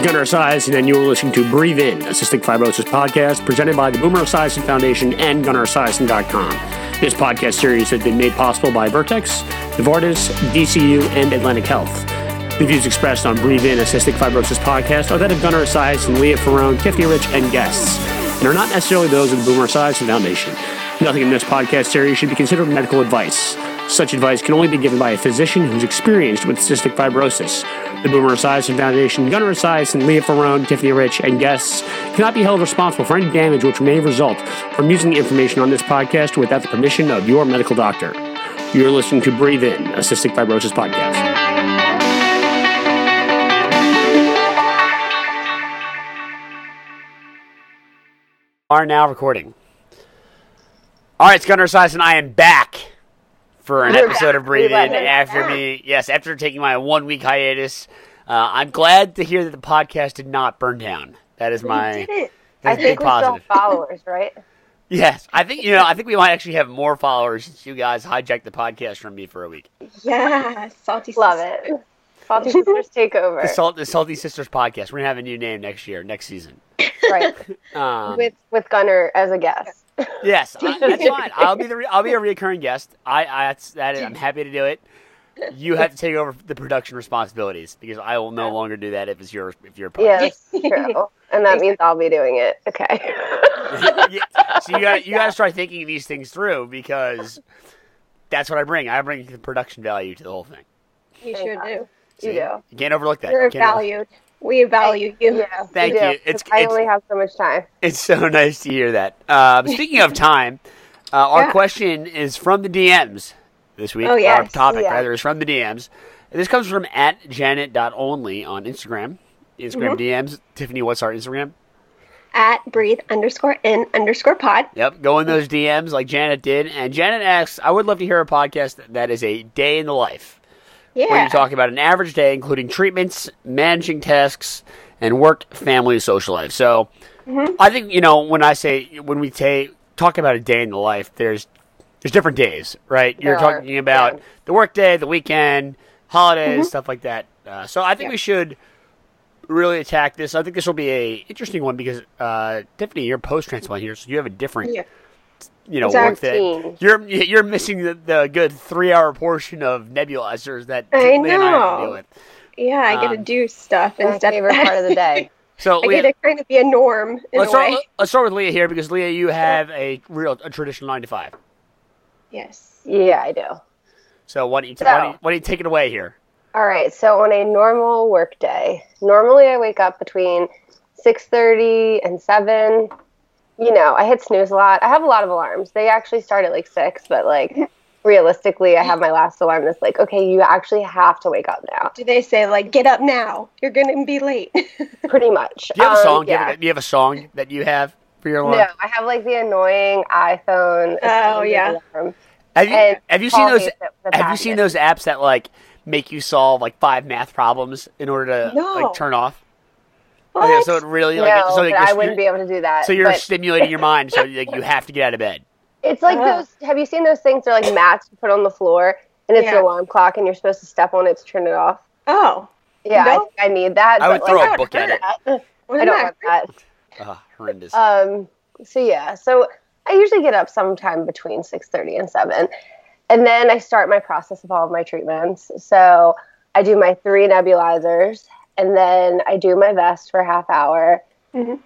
is Gunnar Esiason, and you are listening to Breathe In, a Cystic Fibrosis Podcast presented by the Boomer Esiason Foundation and GunnarEsiason.com. This podcast series has been made possible by Vertex, Novartis, DCU, and Atlantic Health. The views expressed on Breathe In, a Cystic Fibrosis Podcast are that of Gunnar Esiason, Lea Ferrone, Tiffany Rich, and guests, and are not necessarily those of the Boomer Esiason Foundation. Nothing in this podcast series should be considered medical advice. Such advice can only be given by a physician who's experienced with cystic fibrosis. The Boomer Esiason Foundation, Gunnar Esiason, Lea Ferrone, Tiffany Rich, and guests cannot be held responsible for any damage which may result from using the information on this podcast without the permission of your medical doctor. You're listening to Breathe In, a Cystic Fibrosis Podcast. We are now recording. All right, it's Gunnar Esiason. I am back for an episode of Breathe In after taking my 1 week hiatus. I'm glad to hear that the podcast did not burn down. That is my big positive. I think we still have followers, right? Yes. I think we might actually have more followers since you guys hijacked the podcast from me for a week. Yeah. Salty Sisters. Love it. Salty Sisters Takeover. The Salty Sisters Podcast. We're going to have a new name next season. Right. With Gunnar as a guest. Yes, that's fine. I'll be a recurring guest. I'm happy to do it. You have to take over the production responsibilities because I will no longer do that if it's your podcast. Yes, true. And that means I'll be doing it. Okay. So you gotta start thinking these things through because that's what I bring. I bring the production value to the whole thing. You sure do. So you do. You can't overlook that. You're valued. We value you. Yeah, thank you. I only have so much time. It's so nice to hear that. Speaking of time, our question is from the DMs this week. Oh, yes. Our topic, rather, is from the DMs. And this comes from @Janet.only on Instagram. Instagram DMs. Tiffany, what's our Instagram? @breathe_in_pod. Yep, go in those DMs like Janet did. And Janet asks, I would love to hear a podcast that is a day in the life. Yeah. Where you talk about an average day, including treatments, managing tasks, and work, family, social life. So, I think when we talk about a day in the life, there's different days, right? You're talking about the work day, the weekend, holidays, stuff like that. So I think we should really attack this. I think this will be an interesting one because Tiffany, you're post transplant here, so you have a different. Yeah. Work that you're missing the good 3 hour portion of nebulizers that I know. And I have to deal with. Yeah, I get to do stuff instead of part of the day. So I get to kind of be a norm. Let's start with Lea here because Lea, you have a traditional 9 to 5. Yes. Yeah, I do. So why don't you take it away here? All right. So on a normal work day, normally I wake up between 6:30 and 7. You know, I hit snooze a lot. I have a lot of alarms. They actually start at 6, but realistically, I have my last alarm that's okay, you actually have to wake up now. Do they say get up now? You're gonna be late. Pretty much. Do you have a song? Yeah. Do you have a song that you have for your alarm? No, I have the annoying iPhone. Oh yeah. Alarm. Have you seen those apps that make you solve 5 math problems in order to turn off? What? Okay, so it really I wouldn't be able to do that. So you're stimulating your mind, so you have to get out of bed. It's those. Have you seen those things? They're mats you put on the floor, and it's an alarm clock, and you're supposed to step on it to turn it off. Oh, yeah, no. I think I need that. I would throw a book at it. I don't want that. Horrendous. So I usually get up sometime between 6:30 and 7, and then I start my process of all of my treatments. So I do my 3 nebulizers. And then I do my vest for a half hour,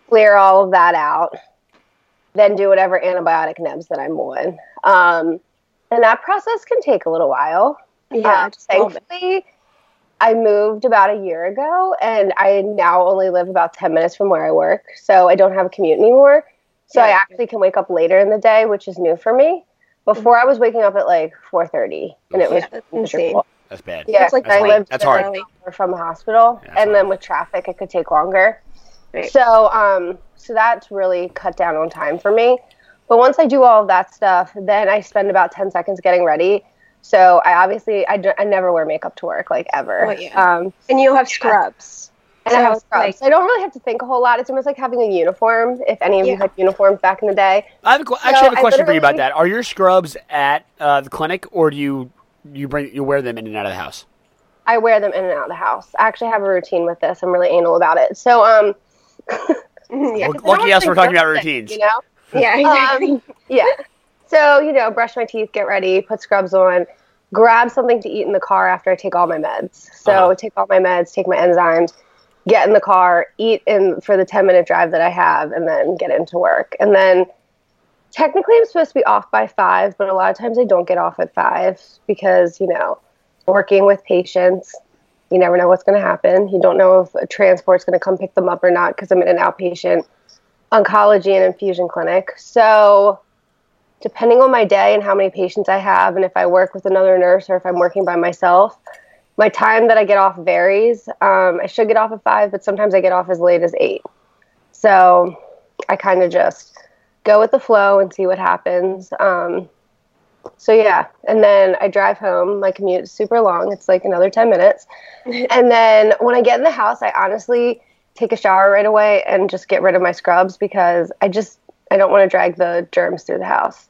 clear all of that out, then do whatever antibiotic nebs that I'm on. And that process can take a little while. Yeah. Thankfully, I moved about a year ago, and I now only live about 10 minutes from where I work, so I don't have a commute anymore. So I actually can wake up later in the day, which is new for me. Before I was waking up at 4:30, and it was miserable. That's bad. Yeah, that's hard. From the hospital, and then with traffic, it could take longer. Right. So that's really cut down on time for me. But once I do all of that stuff, then I spend about 10 seconds getting ready. So I obviously I never wear makeup to work ever. Oh, yeah. And you'll have scrubs. And so I have scrubs. I don't really have to think a whole lot. It's almost like having a uniform. If any of you had uniforms back in the day, I have a question for you about that. Are your scrubs at the clinic, or do you wear them in and out of the house? I wear them in and out of the house. I actually have a routine with this. I'm really anal about it. So, yeah, lucky us we're talking about routines. You know? Yeah, exactly. Yeah. So, you know, brush my teeth, get ready, put scrubs on, grab something to eat in the car after I take all my meds. So take all my meds, take my enzymes, get in the car, eat in for the 10-minute drive that I have, and then get into work. And then technically I'm supposed to be off by 5, but a lot of times I don't get off at 5 because, you know, working with patients, you never know what's going to happen. You don't know if a transport's going to come pick them up or not because I'm in an outpatient oncology and infusion clinic. So depending on my day and how many patients I have and if I work with another nurse or if I'm working by myself, my time that I get off varies. I should get off at 5, but sometimes I get off as late as 8. So I kind of just go with the flow and see what happens. So yeah, and then I drive home. My commute is super long. It's like another 10 minutes. And then when I get in the house, I honestly take a shower right away and just get rid of my scrubs because I don't want to drag the germs through the house.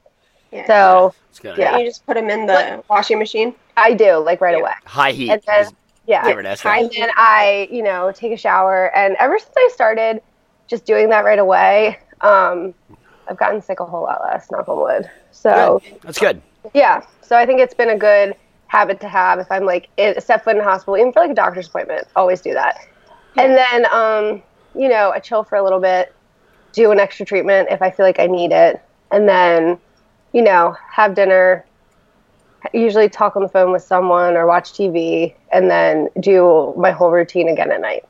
Yeah. So yeah. You just put them in the washing machine? I do, like right away. High heat. And then, then I, you know, take a shower. And ever since I started just doing that right away, I've gotten sick a whole lot less, knock on wood. So that's good. Yeah. So I think it's been a good habit to have if I'm like set foot in the hospital, even for like a doctor's appointment, always do that. Yeah. And then, you know, I chill for a little bit, do an extra treatment if I feel like I need it. And then, you know, have dinner, usually talk on the phone with someone or watch TV and then do my whole routine again at night.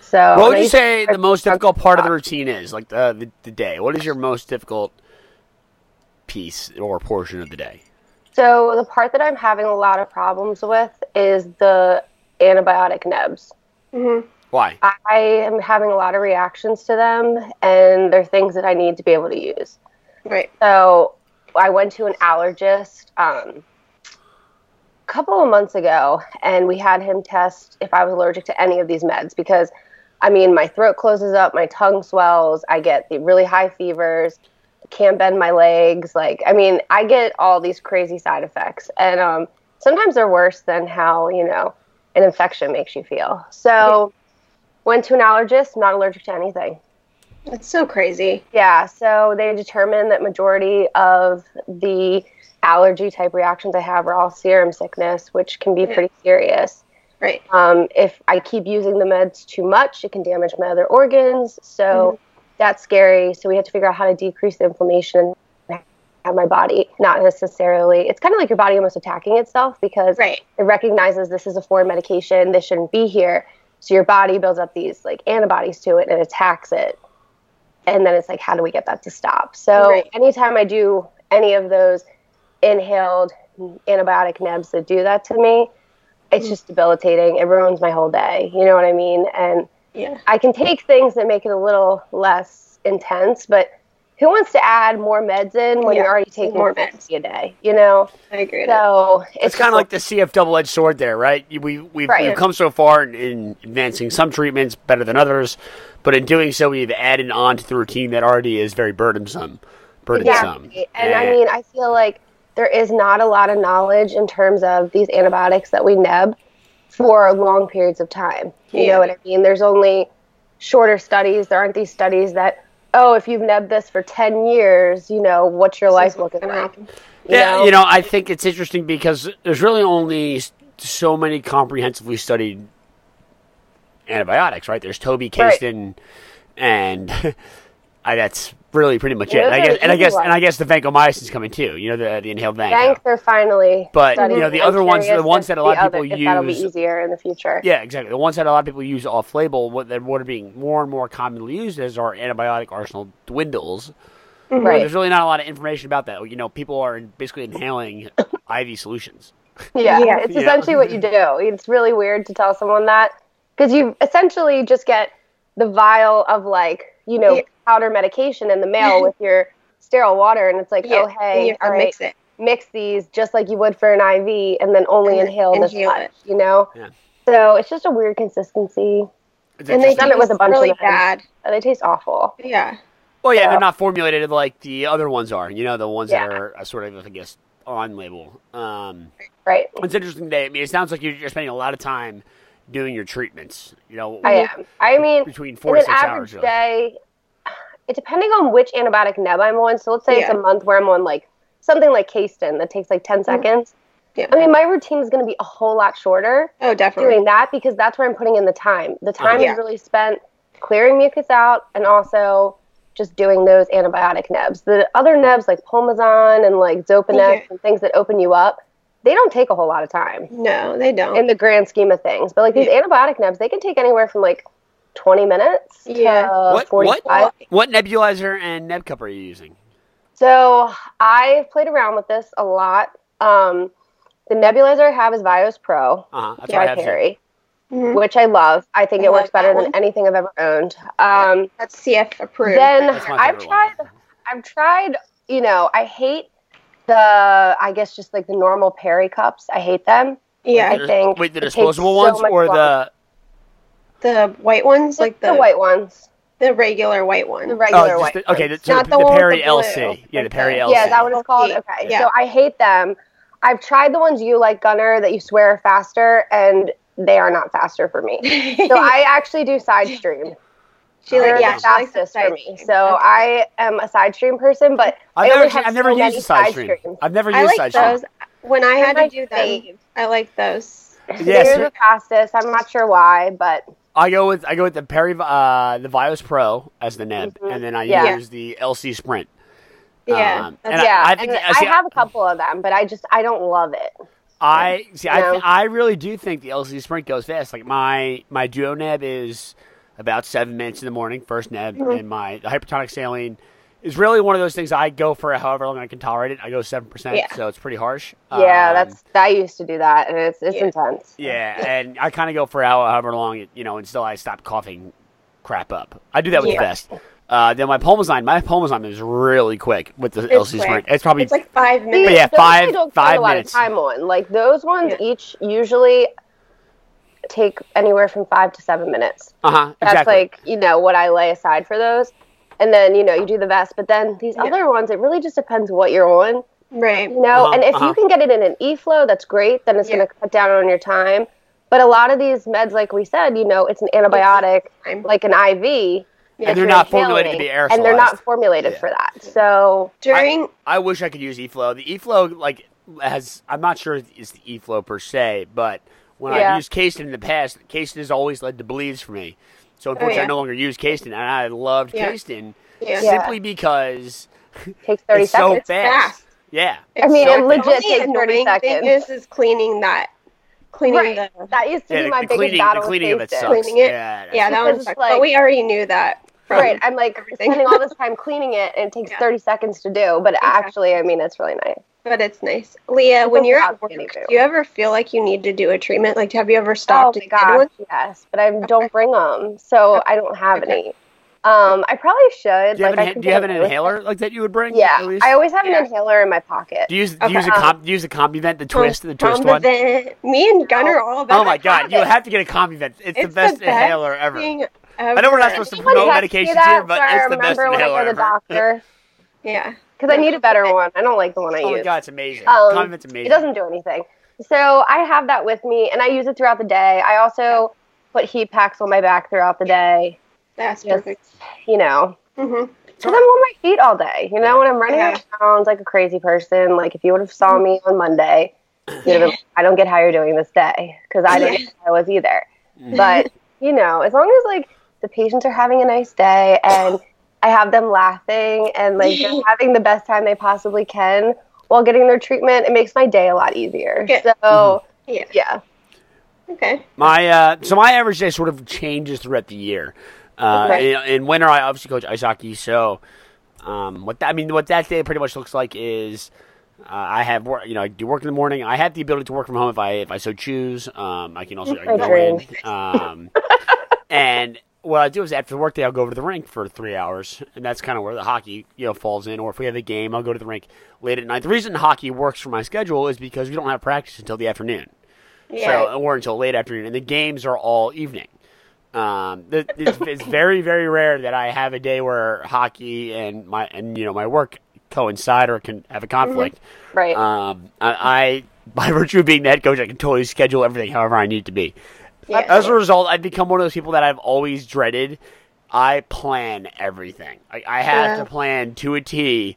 So what would you say the most difficult part of the routine is, like the day? What is your most difficult piece or portion of the day? So the part that I'm having a lot of problems with is the antibiotic nebs. Mm-hmm. Why? I am having a lot of reactions to them, and they're things that I need to be able to use. Right. So I went to an allergist a couple of months ago, and we had him test if I was allergic to any of these meds because – I mean, my throat closes up, my tongue swells, I get the really high fevers, can't bend my legs. Like, I mean, I get all these crazy side effects. And sometimes they're worse than how, you know, an infection makes you feel. So went to an allergist, I'm not allergic to anything. That's so crazy. Yeah. So they determined that majority of the allergy type reactions I have are all serum sickness, which can be pretty serious. Right. If I keep using the meds too much, it can damage my other organs. So that's scary. So we have to figure out how to decrease the inflammation and have my body not necessarily. It's kind of like your body almost attacking itself because it recognizes this is a foreign medication. This shouldn't be here. So your body builds up these like antibodies to it and attacks it. And then it's like, how do we get that to stop? So anytime I do any of those inhaled antibiotic nebs that do that to me, it's just debilitating. It ruins my whole day. You know what I mean? And I can take things that make it a little less intense, but who wants to add more meds in when you're already taking more meds a day? You know? I agree. So it's kind of like the CF double-edged sword there, right? We've come so far in advancing some treatments better than others, but in doing so, we've added on to the routine that already is very burdensome. Exactly. And I mean, I feel like there is not a lot of knowledge in terms of these antibiotics that we neb for long periods of time. You know what I mean? There's only shorter studies. There aren't these studies that, oh, if you've nebbed this for 10 years, you know, what's your life looking like? You know, I think it's interesting because there's really only so many comprehensively studied antibiotics, right? There's Toby, Kasten, and that's really pretty much it. I guess the vancomycin's coming too. You know, the inhaled vanco. They're finally. But you know, the other ones, the ones that a lot of people use. That'll be easier in the future. Yeah, exactly. The ones that a lot of people use off-label, what are being more and more commonly used as our antibiotic arsenal dwindles. Mm-hmm. Right. There's really not a lot of information about that. You know, people are basically inhaling IV solutions. Yeah, it's essentially what you do. It's really weird to tell someone that because you essentially just get the vial of like, you know, powder medication in the mail with your sterile water, and it's like, oh, hey, all right, mix these just like you would for an IV, and then only inhale this much, you know? Yeah. So it's just a weird consistency. And they've done it with a bunch of them. And they taste awful. Yeah. Well, yeah, so they're not formulated like the other ones are, you know, the ones that are sort of, I guess, on label. Right. It's interesting today. I mean, it sounds like you're spending a lot of time doing your treatments. You know, I am. I mean, between 4 to 6 hours. An average day, depending on which antibiotic neb I'm on. So let's say it's a month where I'm on like something like Kasten that takes like 10 seconds. Yeah. I mean, my routine is going to be a whole lot shorter. Oh, definitely. Doing that because that's where I'm putting in the time. The time is really spent clearing mucus out and also just doing those antibiotic nebs. The other nebs like Pulmozyme and like Xopenex and things that open you up, they don't take a whole lot of time. No, they don't. In the grand scheme of things. But like these antibiotic nebs, they can take anywhere from like 20 minutes to 45. What nebulizer and neb cup are you using? So I've played around with this a lot. The nebulizer I have is Vios Pro by PARI, which I love. I think it works better than anything I've ever owned. That's CF approved. Then I've tried, you know, I hate the, I guess just like the normal PARI cups. I hate them. Yeah. I think wait, the disposable ones or the white ones? Like the white ones. The regular white one. The regular white one. Okay, so not the PARI LC. Yeah, the PARI LC. Yeah, is that what it's called? Okay. Yeah. So I hate them. I've tried the ones you like, Gunnar, that you swear are faster, and they are not faster for me. So I actually do side stream. They're the fastest for me. So I am a side stream person, but I've never used a side stream. When I had to do them, I like those. They're the fastest. I'm not sure why, but I go with the PARI, the Vios Pro as the neb, and then I use the LC Sprint. Yeah, I have a couple of them, but I don't love it. I really do think the LC Sprint goes fast. Like my duo neb is about 7 minutes in the morning, first neb, and the hypertonic saline is really one of those things I go for however long I can tolerate it. I go 7%, so it's pretty harsh. Yeah, I used to do that, and it's intense. Yeah, and I kind of go for however long, you know, until I stop coughing crap up. I do that with the best. Then my Pulmozyme is really quick with the LC Sprint. It's probably like 5 minutes. Yeah, five minutes. A lot of time on like those ones each usually take anywhere from 5 to 7 minutes. That's exactly. Like you know what I lay aside for those, and then you know you do the best. But then these other ones, it really just depends what you're on, right? You know, and if you can get it in an eflow, that's great. Then it's going to cut down on your time. But a lot of these meds, like we said, you know, it's an antibiotic, like an IV. Yeah, and they're not formulated to be aerosolized. And they're not formulated for that. So during, I wish I could use eflow. The eflow, like, I'm not sure it's the eflow per se, but when I've used Kasten in the past, Kasten has always led to bleeds for me. So unfortunately, I no longer use Kasten, and I loved Kasten simply because it takes 30 it's seconds. So fast. Yeah, I mean, it legit takes 30 seconds. This is cleaning that. Cleaning that used to be my biggest battle. The cleaning of it sucks. That one sucks. Like, but we already knew that. Right, I'm like spending all this time cleaning it, and it takes 30 seconds to do. But actually, I mean, it's really nice. But it's nice, Lea. When you're at work, do you ever feel like you need to do a treatment? Like, have you ever stopped? Oh my God, yes, but I don't bring them, so I don't have any. I probably should. Do you have an inhaler like that you would bring? Yeah, at least? I always have an inhaler in my pocket. Do you use a Combivent, the twist one? Me and Gunnar all about. Oh my God, you have to get a Combivent. It's the best inhaler ever. I know we're not supposed to promote medications here, but it's the best inhaler ever. Doctor. Yeah, because I need a better one. I don't like the one I use. Oh my God, it's amazing. Combivent's amazing. It doesn't do anything. So I have that with me, and I use it throughout the day. I also put heat packs on my back throughout the day. That's perfect. You know, because I'm on my feet all day. You know, when I'm running around like a crazy person, like if you would have saw me on Monday, you would have been, I don't get how you're doing this day because I didn't know I was either. But, you know, as long as like the patients are having a nice day and I have them laughing and like just having the best time they possibly can while getting their treatment, it makes my day a lot easier. Okay. So, yeah. Okay. My average day sort of changes throughout the year. In winter, I obviously coach ice hockey, so what that day pretty much looks like is I have work. You know, I do work in the morning. I have the ability to work from home if I so choose. I can also go in. And what I do is after the work day, I'll go over to the rink for 3 hours, and that's kind of where the hockey falls in. Or if we have a game, I'll go to the rink late at night. The reason hockey works for my schedule is because we don't have practice until the afternoon, or until late afternoon, and the games are all evening. It's very, very rare that I have a day where hockey and my work coincide or can have a conflict. Mm-hmm. Right. I by virtue of being the head coach, I can totally schedule everything however I need to be. Yeah. As a result, I've become one of those people that I've always dreaded. I plan everything. I have to plan to a T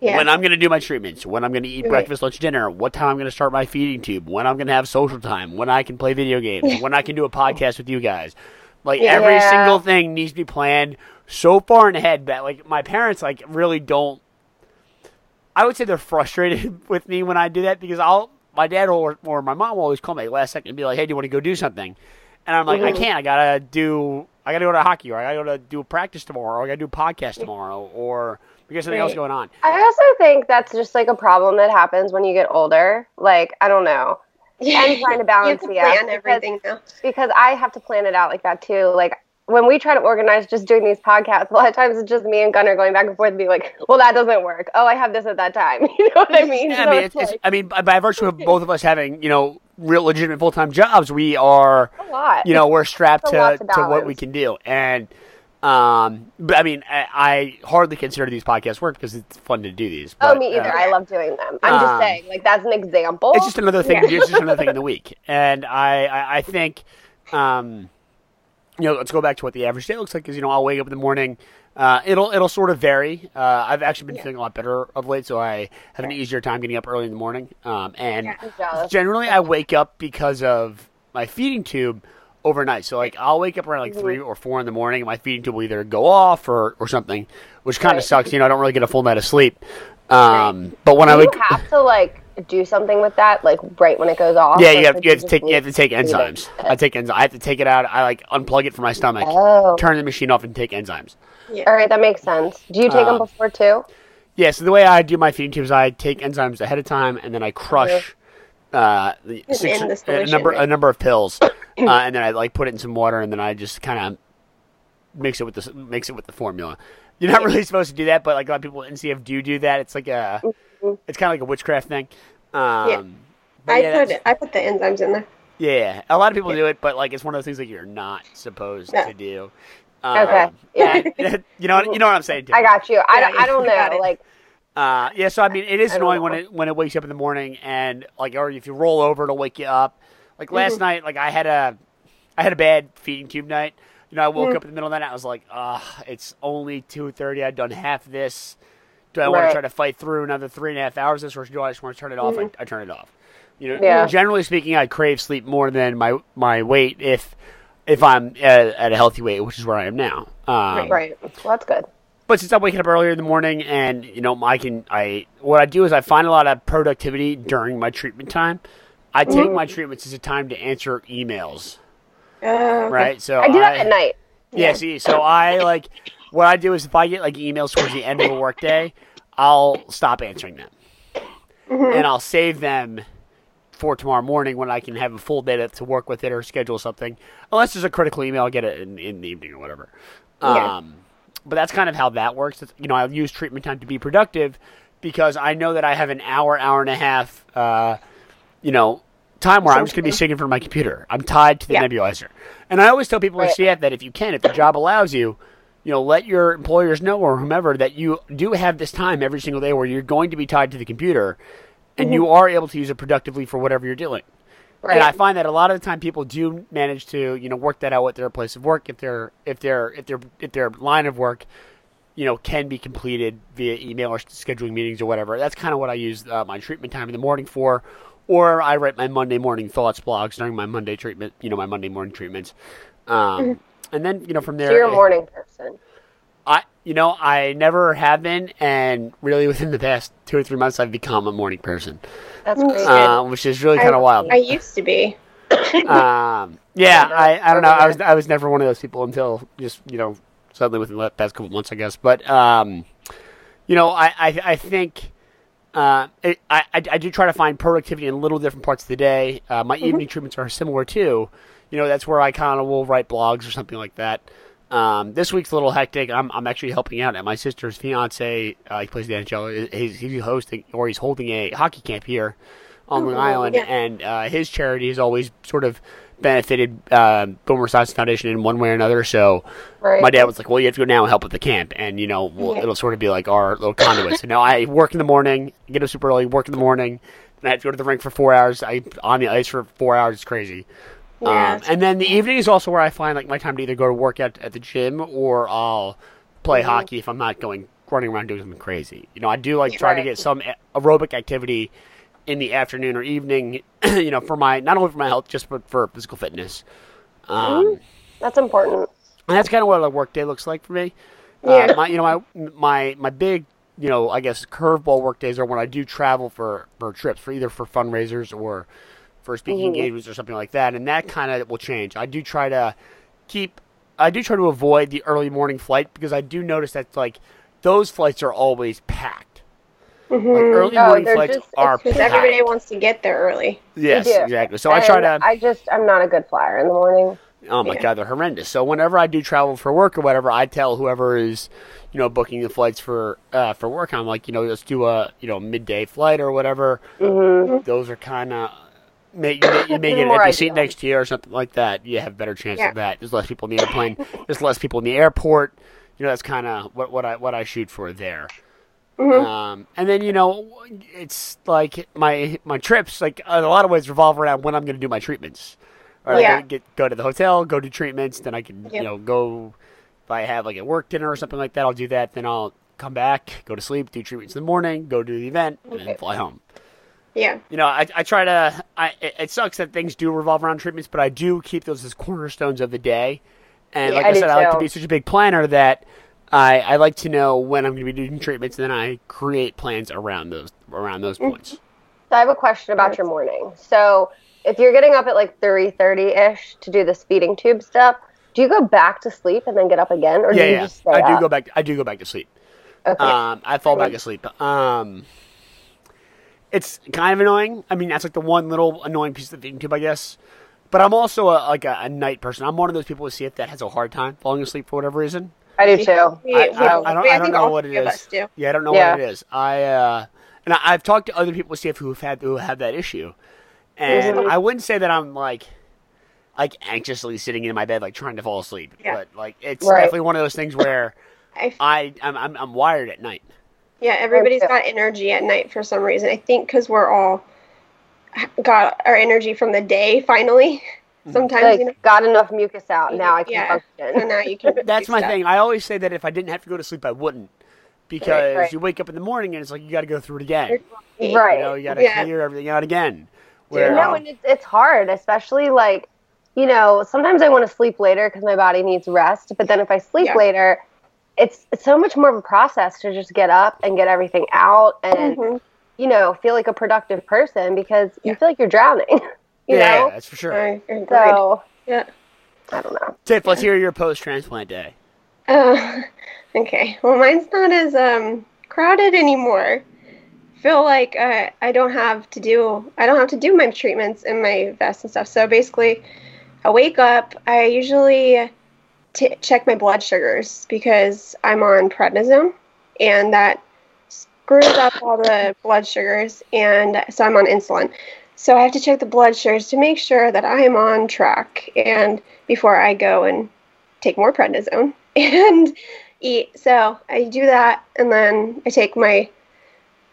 when I'm going to do my treatments, when I'm going to eat breakfast, lunch, dinner, what time I'm going to start my feeding tube, when I'm going to have social time, when I can play video games, when I can do a podcast with you guys. Like, every single thing needs to be planned so far in ahead that, like, my parents, like, really don't – I would say they're frustrated with me when I do that because I'll – my dad or my mom will always call me last second and be like, hey, do you want to go do something? And I'm like, I can't. I got to go to hockey, or I got to go to do a practice tomorrow, or I got to do a podcast tomorrow, or we got something else going on. I also think that's just like a problem that happens when you get older. Like, I don't know. I'm trying to balance the out everything now. Because I have to plan it out like that too. Like, when we try to organize just doing these podcasts, a lot of times it's just me and Gunnar going back and forth and being like, well, that doesn't work. Oh, I have this at that time. You know what I mean? Yeah, so I mean, it's, I mean, by virtue of both of us having, you know, real legitimate full-time jobs, we are, you know, we're strapped to what we can do. And, but I mean, I hardly consider these podcasts work because it's fun to do these. But, me either. I love doing them. I'm just saying, like, that's an example. It's just another thing. Yeah. It's just another thing in the week. And I think, you know, let's go back to what the average day looks like because, you know, I'll wake up in the morning. It'll sort of vary. I've actually been feeling a lot better of late, so I have an easier time getting up early in the morning. And generally I wake up because of my feeding tube overnight. So, like, I'll wake up around, like, 3 or 4 in the morning, and my feeding tube will either go off or something, which kind of sucks. You know, I don't really get a full night of sleep. But when you have to, like, do something with that, like, right when it goes off. Yeah, you have to take enzymes. I have to take it out. I, like, unplug it from my stomach, turn the machine off, and take enzymes. Yeah. All right, that makes sense. Do you take them before too? Yeah, so the way I do my feeding tubes, I take enzymes ahead of time, and then I crush a number of pills, and then I, like, put it in some water, and then I just kind of mix it with the formula. You're not really supposed to do that, but, like, a lot of people at NCF do that. It's like a it's kind of like a witchcraft thing. I put the enzymes in there. Yeah, a lot of people do it, but, like, it's one of those things that you're not supposed to do. Okay. Yeah. You know what I'm saying, too. I got you. I don't know. Like. Yeah. So I mean, it is annoying when it wakes you up in the morning, and, like, or if you roll over, it'll wake you up. Like, last night, like, I had a bad feeding tube night. You know, I woke up in the middle of the night. I was like, it's only 2:30. I've done half this. Do I want to try to fight through another 3.5 hours of this, or do I just want to turn it off? I turn it off. You know, generally speaking, I crave sleep more than my weight if I'm at a healthy weight, which is where I am now. Right. Well, that's good. But since I'm waking up earlier in the morning, and, you know, what I do is I find a lot of productivity during my treatment time. I take my treatments as a time to answer emails. Okay. Right? So I do that at night. Yeah, see, so I, like, what I do is if I get, like, emails towards the end of the workday, I'll stop answering them. Mm-hmm. And I'll save them for tomorrow morning when I can have a full day to work with it or schedule something. Unless there's a critical email, I'll get it in the evening or whatever. But that's kind of how that works. It's, you know, I use treatment time to be productive because I know that I have an hour and a half, you know, time where I'm just going to be sitting in front of my computer. I'm tied to the nebulizer. And I always tell people at CF that if you can, if the job allows you, you know, let your employers know or whomever that you do have this time every single day where you're going to be tied to the computer. And you are able to use it productively for whatever you're doing. Right. And I find that a lot of the time people do manage to, you know, work that out at their place of work if their line of work, you know, can be completed via email or scheduling meetings or whatever. That's kind of what I use my treatment time in the morning for, or I write my Monday morning thoughts blogs during my Monday treatment, you know, my Monday morning treatments. And then, you know, from there. So you're a morning person. You know, I never have been, and really within the past 2 or 3 months, I've become a morning person. That's great. Which is really kind of wild. I used to be. I don't know. I was never one of those people until just, you know, suddenly within the past couple of months, I guess. But, you know, I think I do try to find productivity in little different parts of the day. My evening treatments are similar, too. You know, that's where I kind of will write blogs or something like that. This week's a little hectic. I'm actually helping out at my sister's fiance. He plays the NHL. He's holding a hockey camp here on Long Island, and his charity has always sort of benefited Boomer Esiason Foundation in one way or another. So right. My dad was like, well, you have to go now and help with the camp. And, you know, it'll sort of be like our little conduit. So now I work in the morning, get up super early, work in the morning. Then I have to go to the rink for 4 hours. I'm on the ice for 4 hours. It's crazy. Yeah, and then the evening is also where I find like my time to either go to work at the gym or I'll play hockey if I'm not running around doing something crazy. You know, I do like try to get some aerobic activity in the afternoon or evening, you know, for my, not only for my health, just but for physical fitness. That's important. And that's kind of what a work day looks like for me. Yeah. My big, you know, I guess curveball work days are when I do travel for trips, for either for fundraisers or for speaking engagements or something like that, and that kind of will change. I do try to avoid the early morning flight because I do notice that like those flights are always packed. Like early morning flights are because everybody wants to get there early. Yes, exactly. So and I try to. I'm not a good flyer in the morning. Oh my God, they're horrendous. So whenever I do travel for work or whatever, I tell whoever is, you know, booking the flights for work, I'm like, you know, let's do a, you know, midday flight or whatever. Those are kind of. You may get an empty seat next year or something like that. You have a better chance of that. There's less people in the airplane. There's less people in the airport. You know, that's kind of what I shoot for there. And then, you know, it's like my trips, like in a lot of ways, revolve around when I'm going to do my treatments. Or go to the hotel, go do treatments. Then I can, you know, go if I have like a work dinner or something like that. I'll do that. Then I'll come back, go to sleep, do treatments in the morning, go do the event, and then fly home. Yeah. You know, I try to it sucks that things do revolve around treatments, but I do keep those as cornerstones of the day. And like I said, I like to be such a big planner that I like to know when I'm going to be doing treatments, and then I create plans around those points. So I have a question about your morning. So if you're getting up at like 3:30-ish to do this feeding tube step, do you go back to sleep and then get up again, or do you just stay up? I do go back to sleep. Okay. I fall back asleep. It's kind of annoying. I mean, that's like the one little annoying piece of the feeding tube, I guess. But I'm also a night person. I'm one of those people with CF that has a hard time falling asleep for whatever reason. I do too. I don't know what it is. Yeah, I don't know what it is. I've talked to other people with CF who have that issue, and I wouldn't say that I'm like anxiously sitting in my bed like trying to fall asleep. Yeah. But like it's definitely one of those things where I'm wired at night. Yeah, everybody's got energy at night for some reason. I think because we're all got our energy from the day, finally. Sometimes like, you know, got enough mucus out. Now I can function. So now you can That's my thing. I always say that if I didn't have to go to sleep, I wouldn't. Because you wake up in the morning and it's like you got to go through it again. Right. You know, you got to clear everything out again. Where, and it's hard, especially like, you know, sometimes I want to sleep later because my body needs rest. But then if I sleep later... It's so much more of a process to just get up and get everything out and, you know, feel like a productive person because you feel like you're drowning, you know? Yeah, that's for sure. So, I don't know. Tiff, let's hear your post-transplant day. Okay. Well, mine's not as crowded anymore. I feel like I don't have to do my treatments and my vests and stuff. So basically, I wake up, I usually... to check my blood sugars because I'm on prednisone and that screws up all the blood sugars, and so I'm on insulin. So I have to check the blood sugars to make sure that I'm on track and before I go and take more prednisone and eat. So I do that, and then I take my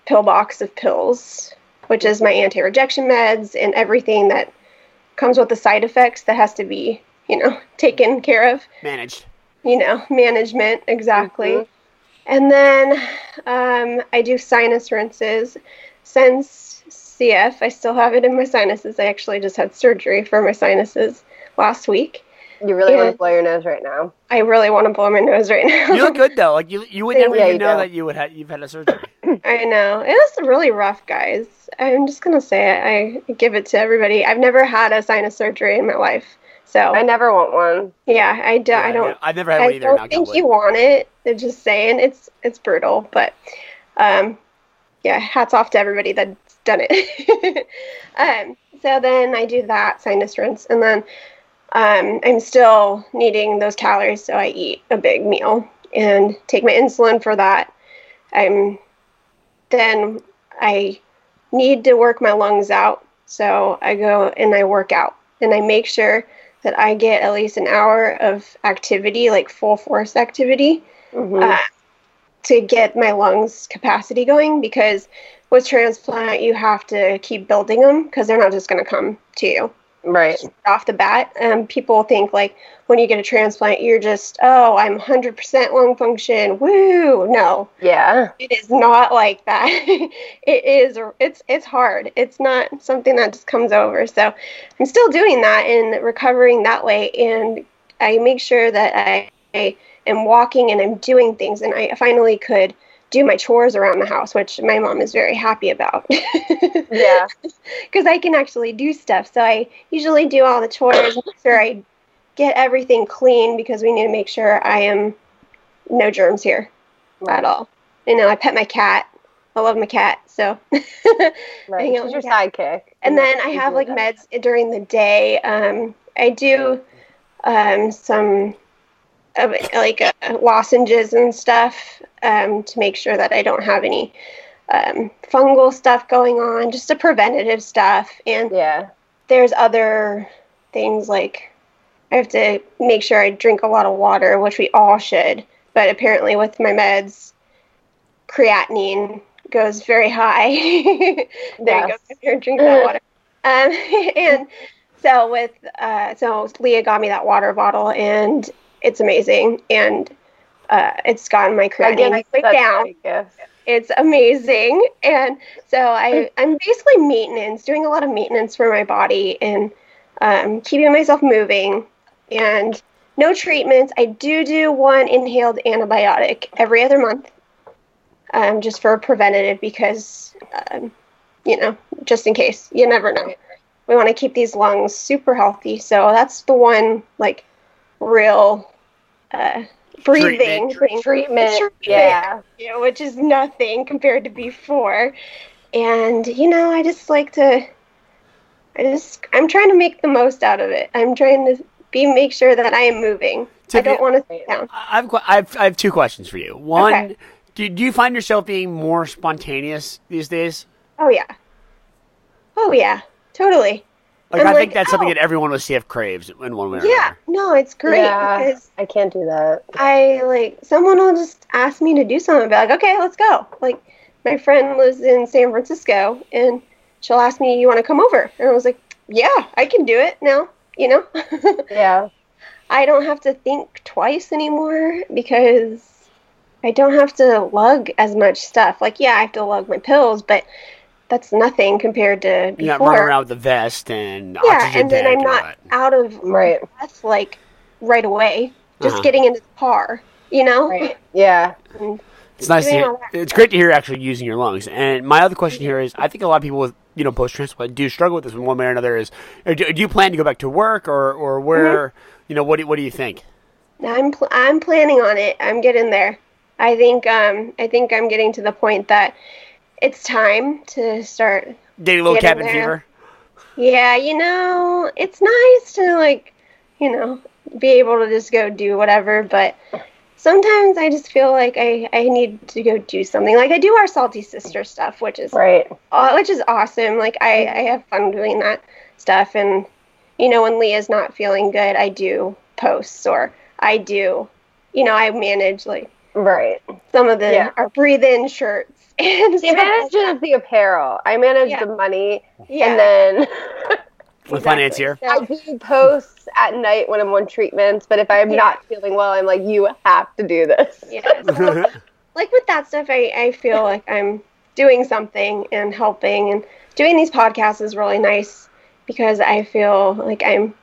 pill box of pills, which is my anti-rejection meds and everything that comes with the side effects that has to be, you know, taken care of. Managed. You know, management, exactly. And then I do sinus rinses. Since CF, I still have it in my sinuses. I actually just had surgery for my sinuses last week. You really want to blow your nose right now. I really want to blow my nose right now. You look good, though. Like, you would never even know that you've had a surgery. I know. It was really rough, guys. I'm just going to say it. I give it to everybody. I've never had a sinus surgery in my life. So I never want one. Yeah, I don't. I've never had one either. I don't think you want it. They're just saying it's brutal, but yeah, hats off to everybody that's done it. So then I do that sinus rinse, and then I'm still needing those calories, so I eat a big meal and take my insulin for that. Then I need to work my lungs out, so I go and I work out and I make sure that I get at least an hour of activity, like full force activity, to get my lungs capacity going, because with transplant, you have to keep building them because they're not just going to come to you. Right. Off the bat. People think like when you get a transplant, you're just, oh, I'm 100% lung function. Woo. No. Yeah. It is not like that. It's hard. It's not something that just comes over. So I'm still doing that and recovering that way. And I make sure that I am walking and I'm doing things. And I finally could do my chores around the house, which my mom is very happy about. Yeah. Because I can actually do stuff. So I usually do all the chores, make sure I get everything clean, because we need to make sure I am no germs here at all. You know, I pet my cat. I love my cat. So I hang out with your sidekick. And then I have like meds during the day. I do some of like lozenges and stuff, to make sure that I don't have any fungal stuff going on, just the preventative stuff. And there's other things like I have to make sure I drink a lot of water, which we all should. But apparently with my meds, creatinine goes very high. There you go. If you're drinking that water. And so with so Leah got me that water bottle, and it's amazing, and it's gotten my creatinine down. It's amazing, and so I'm basically doing a lot of maintenance for my body, and keeping myself moving, and no treatments. I do one inhaled antibiotic every other month, just for preventative, because you know, just in case, you never know. We want to keep these lungs super healthy, so that's the one like real breathing treatment, yeah, you know, which is nothing compared to before. And you know, I just like to, I'm trying to make the most out of it. I'm trying to make sure that I am moving. So I don't want to sit down. I have two questions for you. One, do you find yourself being more spontaneous these days? Oh yeah, totally. Like, I think that's something that everyone with CF craves in one way or another. Yeah, no, it's great. Yeah, because I can't do that. Someone will just ask me to do something. I'll be like, okay, let's go. Like, my friend lives in San Francisco, and she'll ask me, you want to come over? And I was like, yeah, I can do it now, you know? Yeah. I don't have to think twice anymore, because I don't have to lug as much stuff. Like, yeah, I have to lug my pills, but that's nothing compared to before. You're not running around with a vest and oxygen and then I'm not out of breath, like, right away. Just getting into the car, you know? Right. Yeah. And it's nice to hear. It's great to hear actually using your lungs. And my other question here is, I think a lot of people with, you know, post-transplant do struggle with this in one way or another. Is, do you plan to go back to work, or where, you know, what do you think? I'm planning on it. I'm getting there. I think I'm getting to the point that it's time to start getting a little cabin fever. Yeah, you know, it's nice to, like, you know, be able to just go do whatever, but sometimes I just feel like I need to go do something. Like, I do our Salty Sister stuff, which is which is awesome. Like, I have fun doing that stuff, and, you know, when Leah's not feeling good, I do posts, or I do, you know, I manage, like, some of the our Breathe In shirts. And she manages the apparel. I manage the money, and then the financier. I do posts at night when I'm on treatments, but if I'm not feeling well, I'm like, you have to do this. So, like, with that stuff, I feel like I'm doing something and helping, and doing these podcasts is really nice because I feel like I'm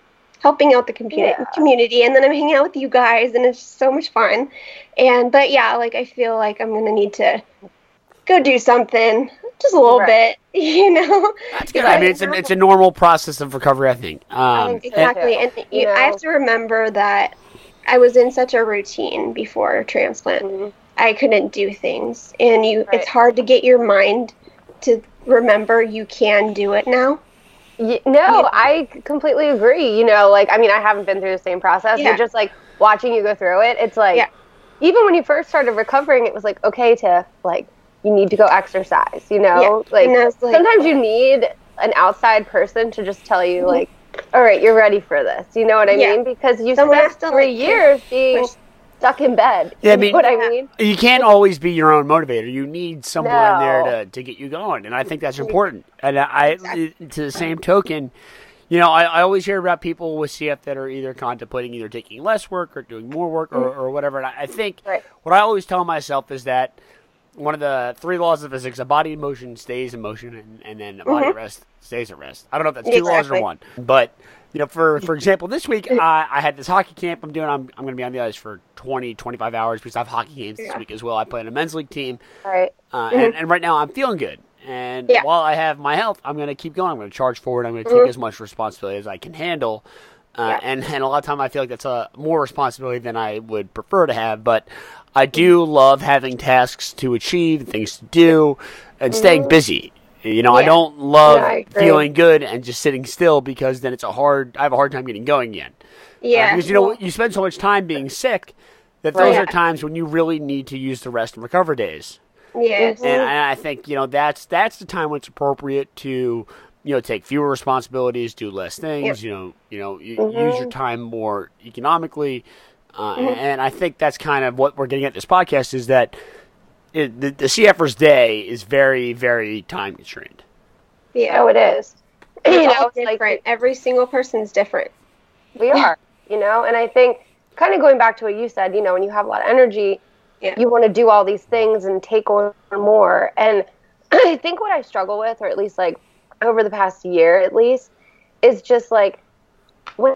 helping out the community, and then I'm hanging out with you guys, and it's just so much fun. And but yeah, like, I feel like I'm gonna need to go do something, just a little bit, you know. That's good. I mean, it's a normal process of recovery, I think. Exactly, and you know, I have to remember that I was in such a routine before transplant. I couldn't do things, and it's hard to get your mind to remember you can do it now. No, I completely agree. You know, like, I mean, I haven't been through the same process, but just like watching you go through it, it's like even when you first started recovering, it was like, okay, Tiff, like, you need to go exercise, you know? Like, sometimes you need an outside person to just tell you, like, all right, you're ready for this. You know what I mean? Because you spent 3 years being stuck in bed. Yeah, I mean, what I mean? You can't always be your own motivator. You need someone there to get you going. And I think that's important. And to the same token, you know, I always hear about people with CF that are either contemplating either taking less work or doing more work or whatever. And I think what I always tell myself is that one of the 3 laws of physics, a body in motion stays in motion, and then a body at rest stays at rest. I don't know if that's 2 laws or 1, but you know, for example, this week I had this hockey camp I'm doing. I'm going to be on the ice for 20, 25 hours because I have hockey games this week as well. I play in a men's league team. All right. And right now I'm feeling good. And while I have my health, I'm going to keep going. I'm going to charge forward. I'm going to take as much responsibility as I can handle. And a lot of time I feel like that's more responsibility than I would prefer to have. But I do love having tasks to achieve, things to do, and staying busy. You know, I don't love feeling good and just sitting still because then it's I have a hard time getting going again. Yeah. Because, you know, you spend so much time being sick that those are times when you really need to use the rest and recover days. Yes. And I think, you know, that's the time when it's appropriate to, you know, take fewer responsibilities, do less things, you use your time more economically. And I think that's kind of what we're getting at this podcast is that the CFer's day is very, very time constrained. Yeah, it is. You know, it's different. Like, every single person's different. We are, you know, and I think kind of going back to what you said, you know, when you have a lot of energy, you want to do all these things and take on more. And I think what I struggle with, or at least like over the past year at least, is just like when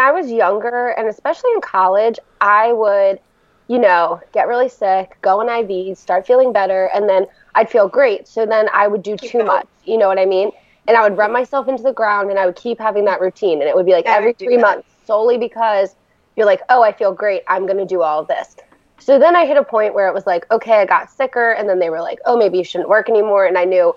I was younger and especially in college, I would, you know, get really sick, go on IVs, start feeling better, and then I'd feel great. So then I would do too much, you know what I mean? And I would run myself into the ground and I would keep having that routine. And it would be like every 3 months solely because you're like, oh, I feel great. I'm going to do all of this. So then I hit a point where it was like, okay, I got sicker. And then they were like, oh, maybe you shouldn't work anymore. And I knew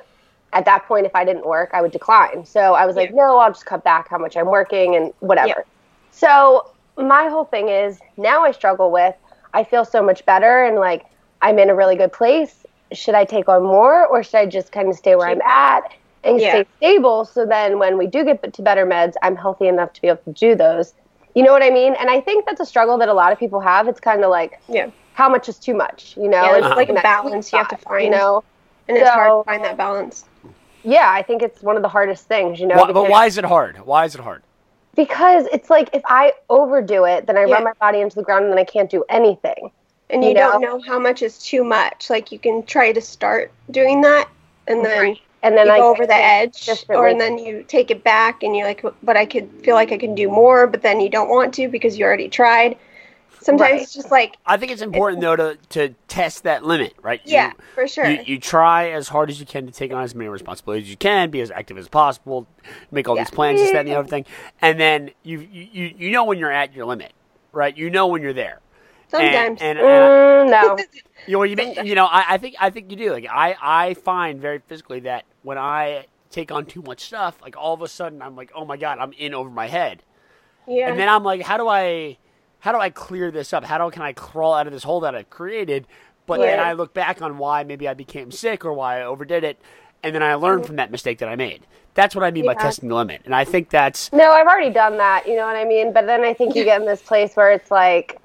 at that point, if I didn't work, I would decline. So I was like, no, I'll just cut back how much I'm working and whatever. Yeah. So my whole thing is now I struggle with, I feel so much better and like I'm in a really good place. Should I take on more or should I just kind of stay where I'm at and stay stable? So then when we do get to better meds, I'm healthy enough to be able to do those. You know what I mean? And I think that's a struggle that a lot of people have. It's kind of like how much is too much, you know? Yeah, it's like a balance you have to find, you know? And it's hard to find that balance. Yeah, I think it's one of the hardest things, you know? But why is it hard? Why is it hard? Because it's like if I overdo it, then I run my body into the ground and then I can't do anything. And you don't know how much is too much. Like you can try to start doing that and then you go over the edge and then you take it back and you're like, but I could feel like I can do more, but then you don't want to because you already tried. Sometimes it's just like... I think it's important, though, to test that limit, right? Yeah, for sure. You try as hard as you can to take on as many responsibilities as you can, be as active as possible, make all these plans, this, that, and the other thing. And then you know when you're at your limit, right? You know when you're there. Sometimes. No. I think you do. Like I find very physically that when I take on too much stuff, like all of a sudden I'm like, oh, my God, I'm in over my head. Yeah. And then I'm like, how do I clear this up? Can I crawl out of this hole that I've created? But then I look back on why maybe I became sick or why I overdid it, and then I learn from that mistake that I made. That's what I mean by testing the limit, and I think that's... No, I've already done that, you know what I mean? But then I think you get in this place where it's like,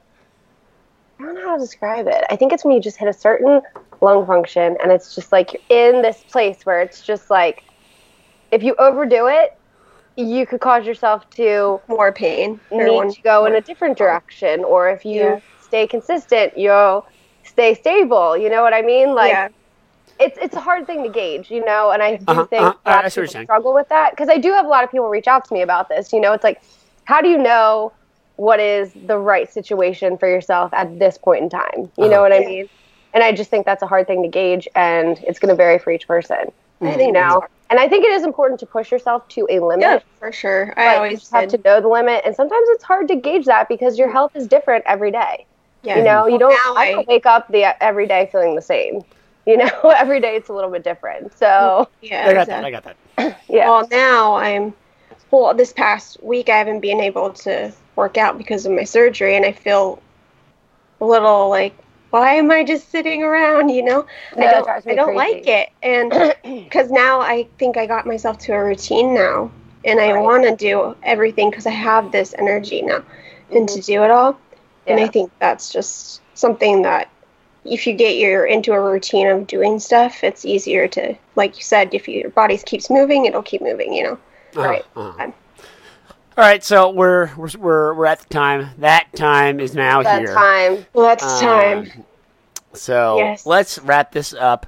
I don't know how to describe it. I think it's when you just hit a certain lung function, and it's just like you're in this place where it's just like, if you overdo it, you could cause yourself to more pain, need to go in a different direction, or if you stay consistent, you'll stay stable. You know what I mean? Like, it's a hard thing to gauge, you know. And I do think a lot of people struggle with that because I do have a lot of people reach out to me about this. You know, it's like, how do you know what is the right situation for yourself at this point in time? You know what I mean? And I just think that's a hard thing to gauge, and it's going to vary for each person. I think now. And I think it is important to push yourself to a limit. Yeah, for sure. You have to know the limit. And sometimes it's hard to gauge that because your health is different every day. Yeah. You know, I don't wake up every day feeling the same. You know, every day it's a little bit different. So yeah, I got that. Yeah. Well, now this past week I haven't been able to work out because of my surgery, and I feel a little like, why am I just sitting around, you know? No, I don't like it. And because now I think I got myself to a routine now and I want to do everything because I have this energy now and to do it all. Yeah. And I think that's just something that if you get your into a routine of doing stuff, it's easier to, like you said, if your body keeps moving, it'll keep moving, you know. All right, so we're at the time. That time is now here. That time. So let's wrap this up.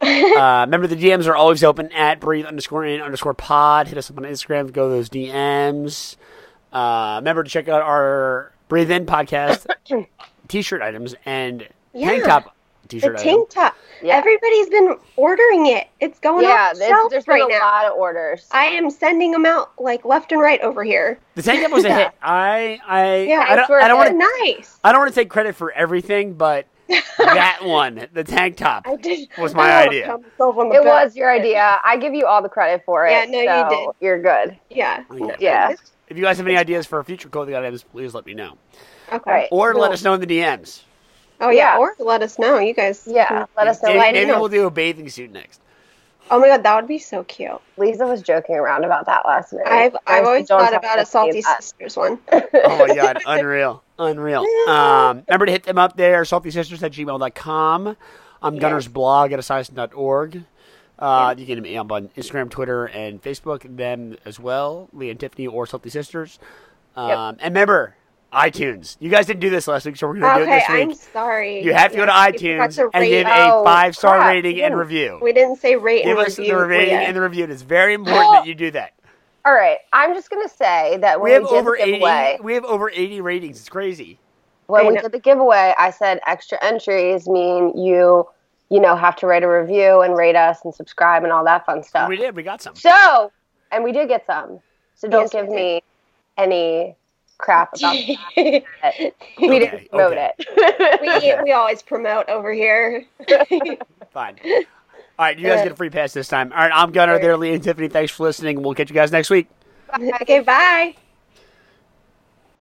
Remember, the DMs are always open at breathe_in_pod. Hit us up on Instagram. Go to those DMs. Remember to check out our Breathe In podcast t-shirt items and tank top t-shirt items. Tank top. Yeah. Everybody's been ordering it. It's going off the shelf there's right now. Yeah, there's been a lot of orders. I am sending them out like left and right over here. The tank top was a hit. I don't want to take credit for everything, but that one, the tank top, was my idea. It was your idea. I give you all the credit for it. Yeah, no, so you did. You're good. Yeah. Yeah. If you guys have any ideas for future clothing items, please let me know. Okay. Or let us know in the DMs. Oh, yeah. Or let us know. You guys. Yeah. Let us know. Maybe we'll do a bathing suit next. Oh, my God. That would be so cute. Lisa was joking around about that last night. I've always thought about a Salty Sisters one. Oh, my God. Unreal. Remember to hit them up there, saltysisters@gmail.com. I'm Gunnar's blog at esiason.org. You can hit me up on Instagram, Twitter, and Facebook, and them as well, Lea and Tiffany or Salty Sisters. And remember, iTunes. You guys didn't do this last week, so we're going to do it this week. I'm sorry. You have to go to iTunes and give a 5-star rating and review. We didn't say rate and review. Give us the rating and the review. It's very important that you do that. All right. I'm just going to say that when we did the giveaway. We have over 80 ratings. It's crazy. When we did the giveaway, I said extra entries mean you know, have to write a review and rate us and subscribe and all that fun stuff. We did. We got some. And we did get some. So don't give me any crap about that. We didn't promote it. We always promote over here. Fine. All right. You guys get a free pass this time. All right. I'm Gunnar. They're Lea and Tiffany. Thanks for listening. We'll catch you guys next week. Bye. Okay. Bye.